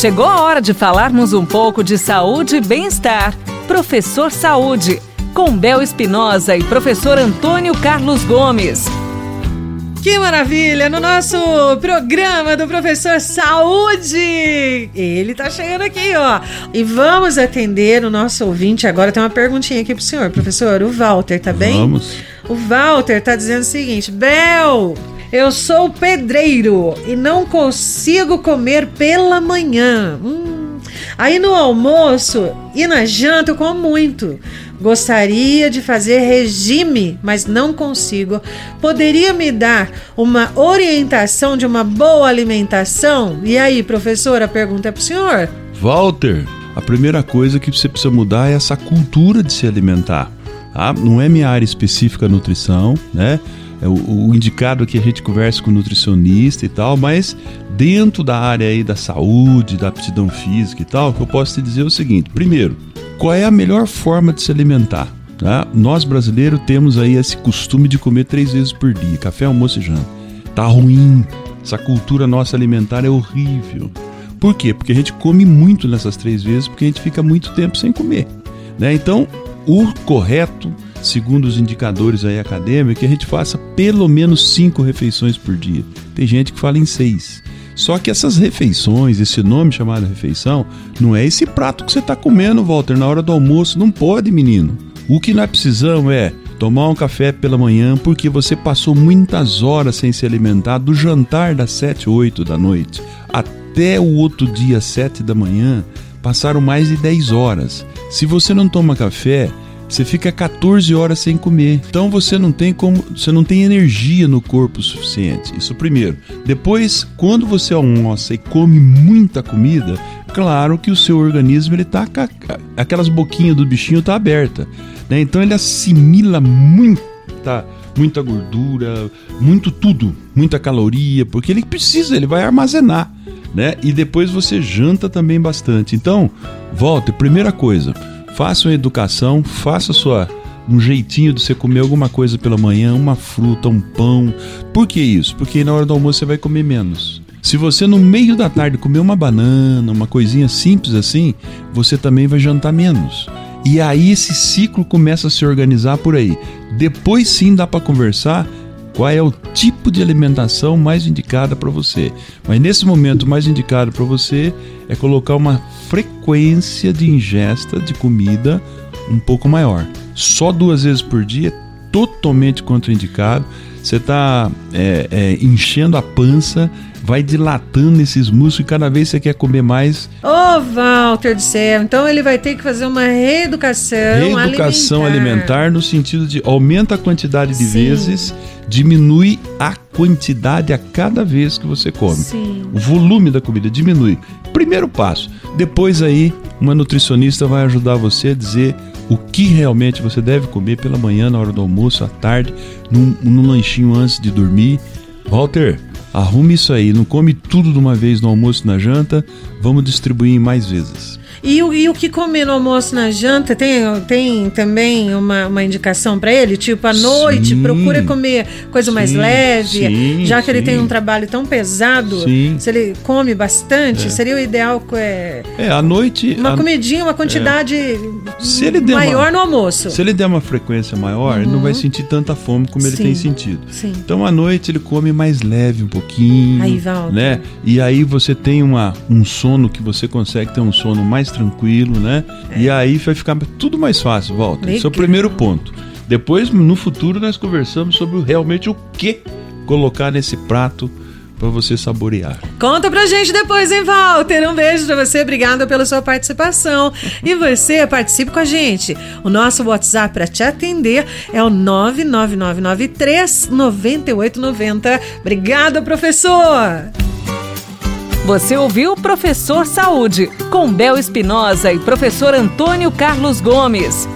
Chegou a hora de falarmos um pouco de saúde e bem-estar. Professor Saúde, com Bel Espinosa e professor Antônio Carlos Gomes. Que maravilha! No nosso programa do Professor Saúde, ele tá chegando aqui, ó. E vamos atender o nosso ouvinte agora. Tem uma perguntinha aqui pro senhor, professor. O Walter, tá bem? Vamos. O Walter tá dizendo o seguinte: Bel, eu sou pedreiro e não consigo comer pela manhã. Aí no almoço e na janta eu como muito. Gostaria de fazer regime, mas não consigo. Poderia me dar uma orientação de uma boa alimentação? E aí, professora, a pergunta é para o senhor. Walter, a primeira coisa que você precisa mudar é essa cultura de se alimentar. Tá? Não é minha área específica a nutrição, né? É o indicado que a gente conversa com o nutricionista e tal, mas dentro da área aí da saúde, da aptidão física e tal, que eu posso te dizer o seguinte: primeiro, qual é a melhor forma de se alimentar? Tá? Nós brasileiros temos aí esse costume de comer 3 vezes por dia, café, almoço e janta. Tá ruim, essa cultura nossa alimentar é horrível. Por quê? Porque a gente come muito nessas 3 vezes, porque a gente fica muito tempo sem comer, né? Então, o correto, segundo os indicadores aí acadêmicos, é que a gente faça pelo menos 5 refeições por dia. Tem gente que fala em 6. Só que essas refeições, esse nome chamado refeição, não é esse prato que você está comendo, Walter, na hora do almoço. Não pode, menino. O que nós precisamos é tomar um café pela manhã, porque você passou muitas horas sem se alimentar, do jantar das 7, 8 da noite até o outro dia, 7 da manhã, passaram mais de 10 horas. Se você não toma café, você fica 14 horas sem comer. Então você não tem energia no corpo suficiente. Isso primeiro. Depois, quando você almoça e come muita comida, claro que o seu organismo, ele tá, aquelas boquinhas do bichinho tá aberta, né? Então ele assimila muita gordura, muito tudo, muita caloria, porque ele vai armazenar, né? E depois você janta também bastante. Então, Walter, primeira coisa, faça uma educação, faça um jeitinho de você comer alguma coisa pela manhã, uma fruta, um pão. Por que isso? Porque na hora do almoço você vai comer menos. Se você no meio da tarde comer uma banana, uma coisinha simples assim, você também vai jantar menos. E aí esse ciclo começa a se organizar por aí. Depois sim dá para conversar qual é o tipo de alimentação mais indicada para você. Mas nesse momento, o mais indicado para você é colocar uma frequência de ingesta de comida um pouco maior. Só 2 vezes por dia é totalmente contraindicado. Você está enchendo a pança, vai dilatando esses músculos e cada vez você quer comer mais. Walter do céu, então ele vai ter que fazer uma reeducação alimentar no sentido de aumenta a quantidade de vezes, diminui a quantidade a cada vez que você come. Sim. O volume da comida diminui. Primeiro passo. Depois aí, uma nutricionista vai ajudar você a dizer o que realmente você deve comer pela manhã, na hora do almoço, à tarde, num lanchinho antes de dormir. Walter, arrume isso aí, não come tudo de uma vez no almoço e na janta, vamos distribuir em mais vezes. E o que comer no almoço e na janta, tem também uma indicação para ele? Tipo, à noite, procura comer coisa mais leve, já que ele tem um trabalho tão pesado, se ele come bastante, seria o ideal. À noite, uma comidinha, uma quantidade maior no almoço. Se ele der uma frequência maior, ele não vai sentir tanta fome como ele tem sentido. Sim. Então, à noite, ele come mais leve um pouquinho. Aí, Walter, né? E aí você tem um sono que você consegue ter um sono mais tranquilo, né? É. E aí vai ficar tudo mais fácil, Walter. Legal. Esse é o primeiro ponto. Depois, no futuro, nós conversamos sobre realmente o que colocar nesse prato para você saborear. Conta pra gente depois, hein, Walter? Um beijo pra você, obrigada pela sua participação. E você, participe com a gente. O nosso WhatsApp para te atender é o 99993-9890. Obrigada, professor! Você ouviu Professor Saúde, com Bel Espinosa e professor Antônio Carlos Gomes.